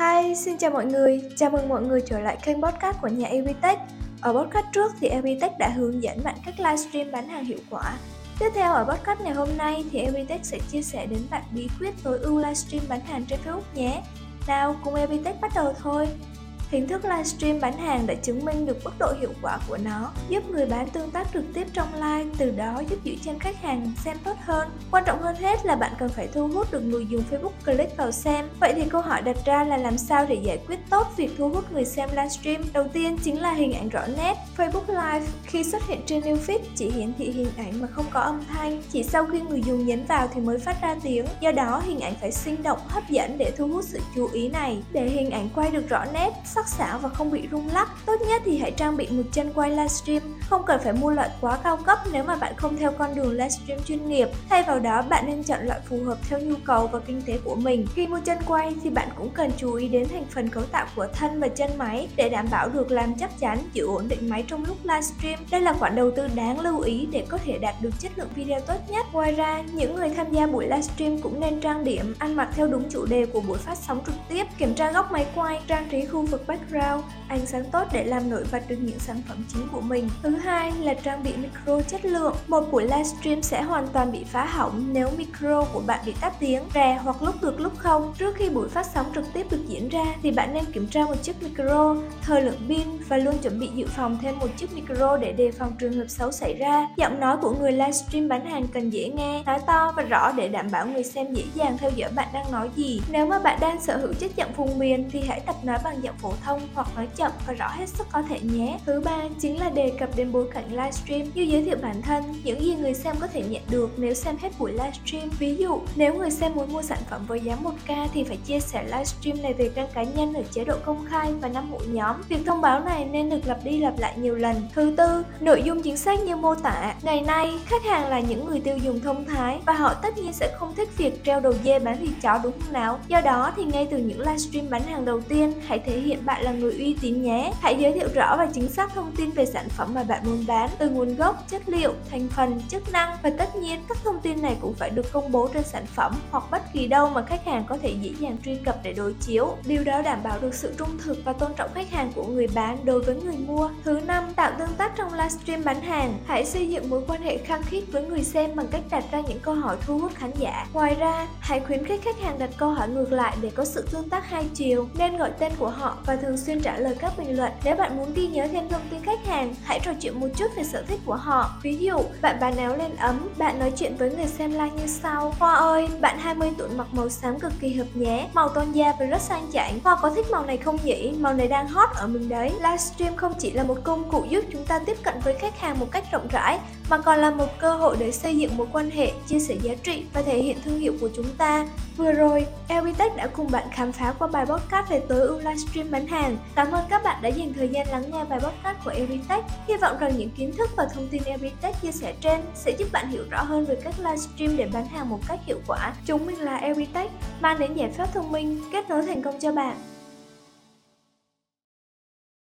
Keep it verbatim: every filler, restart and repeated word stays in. Hi, xin chào mọi người, chào mừng mọi người trở lại kênh podcast của nhà Evitech. Ở podcast trước thì Evitech đã hướng dẫn bạn cách livestream bán hàng hiệu quả. Tiếp theo ở podcast ngày hôm nay thì Evitech sẽ chia sẻ đến bạn bí quyết tối ưu livestream bán hàng trên Facebook nhé. Nào cùng Evitech bắt đầu thôi. Hình thức livestream bán hàng đã chứng minh được mức độ hiệu quả của nó, giúp người bán tương tác trực tiếp trong live, từ đó giúp giữ chân khách hàng xem tốt hơn. Quan trọng hơn hết là bạn cần phải thu hút được người dùng Facebook click vào xem. Vậy thì câu hỏi đặt ra là làm sao để giải quyết tốt việc thu hút người xem livestream? Đầu tiên chính là hình ảnh rõ nét. Facebook Live khi xuất hiện trên new feed chỉ hiển thị hình ảnh mà không có âm thanh, chỉ sau khi người dùng nhấn vào thì mới phát ra tiếng. Do đó hình ảnh phải sinh động, hấp dẫn để thu hút sự chú ý này. Để hình ảnh quay được rõ nét, sắc sảo và không bị rung lắc, tốt nhất thì hãy trang bị một chân quay livestream, không cần phải mua loại quá cao cấp nếu mà bạn không theo con đường livestream chuyên nghiệp. Thay vào đó, bạn nên chọn loại phù hợp theo nhu cầu và kinh tế của mình. Khi mua chân quay thì bạn cũng cần chú ý đến thành phần cấu tạo của thân và chân máy để đảm bảo được làm chắc chắn, giữ ổn định máy trong lúc livestream. Đây là khoản đầu tư đáng lưu ý để có thể đạt được chất lượng video tốt nhất. Ngoài ra, những người tham gia buổi livestream cũng nên trang điểm, ăn mặc theo đúng chủ đề của buổi phát sóng trực tiếp, kiểm tra góc máy quay, trang trí khu vực background, ánh sáng tốt để làm nổi bật được những sản phẩm chính của mình. Thứ hai là trang bị micro chất lượng. Một buổi livestream sẽ hoàn toàn bị phá hỏng nếu micro của bạn bị tắt tiếng, rè hoặc lúc được lúc không. Trước khi buổi phát sóng trực tiếp được diễn ra thì bạn nên kiểm tra một chiếc micro, thời lượng pin và luôn chuẩn bị dự phòng thêm một chiếc micro để đề phòng trường hợp xấu xảy ra. Giọng nói của người livestream bán hàng cần dễ nghe, nói to và rõ để đảm bảo người xem dễ dàng theo dõi bạn đang nói gì. Nếu mà bạn đang sở hữu chất giọng vùng miền thì hãy tập nói bằng giọng phổ thông hoặc nói chậm và rõ hết sức có thể nhé. Thứ ba chính là đề cập đến bối cảnh livestream, như giới thiệu bản thân, những gì người xem có thể nhận được nếu xem hết buổi livestream. Ví dụ, nếu người xem muốn mua sản phẩm với giá một k thì phải chia sẻ livestream này về trang cá nhân ở chế độ công khai và năm hội nhóm. Việc thông báo này nên được lặp đi lặp lại nhiều lần. Thứ tư, nội dung chính xác như mô tả. Ngày nay, khách hàng là những người tiêu dùng thông thái và họ tất nhiên sẽ không thích việc treo đầu dê bán thịt chó, đúng không nào? Do đó thì ngay từ những livestream bán hàng đầu tiên, hãy thể hiện bạn là người uy tín nhé. Hãy giới thiệu rõ và chính xác thông tin về sản phẩm mà bạn muốn bán, từ nguồn gốc, chất liệu, thành phần, chức năng, và tất nhiên các thông tin này cũng phải được công bố trên sản phẩm hoặc bất kỳ đâu mà khách hàng có thể dễ dàng truy cập để đối chiếu. Điều đó đảm bảo được sự trung thực và tôn trọng khách hàng của người bán đối với người mua. Thứ năm, tạo tương tác trong livestream bán hàng. Hãy xây dựng mối quan hệ khăng khít với người xem bằng cách đặt ra những câu hỏi thu hút khán giả. Ngoài ra, hãy khuyến khích khách hàng đặt câu hỏi ngược lại để có sự tương tác hai chiều. Nên gọi tên của họ và thường xuyên trả lời các bình luận. Nếu bạn muốn ghi nhớ thêm thông tin khách hàng, hãy trò chuyện một chút về sở thích của họ. Ví dụ, bạn bán áo len ấm, bạn nói chuyện với người xem like như sau: Hoa ơi, bạn hai mươi tuổi mặc màu xám cực kỳ hợp nhé, màu tôn da và rất sang chảnh. Hoa có thích màu này không nhỉ? Màu này đang hot ở mình đấy. Livestream không chỉ là một công cụ giúp chúng ta tiếp cận với khách hàng một cách rộng rãi, mà còn là một cơ hội để xây dựng mối quan hệ, chia sẻ giá trị và thể hiện thương hiệu của chúng ta. Vừa rồi, Evitech đã cùng bạn khám phá qua bài podcast về tối ưu livestream bán hàng. Cảm ơn các bạn đã dành thời gian lắng nghe bài podcast của Evitech. Hy vọng rằng những kiến thức và thông tin Evitech chia sẻ trên sẽ giúp bạn hiểu rõ hơn về cách livestream để bán hàng một cách hiệu quả. Chúng mình là Evitech, mang đến giải pháp thông minh, kết nối thành công cho bạn.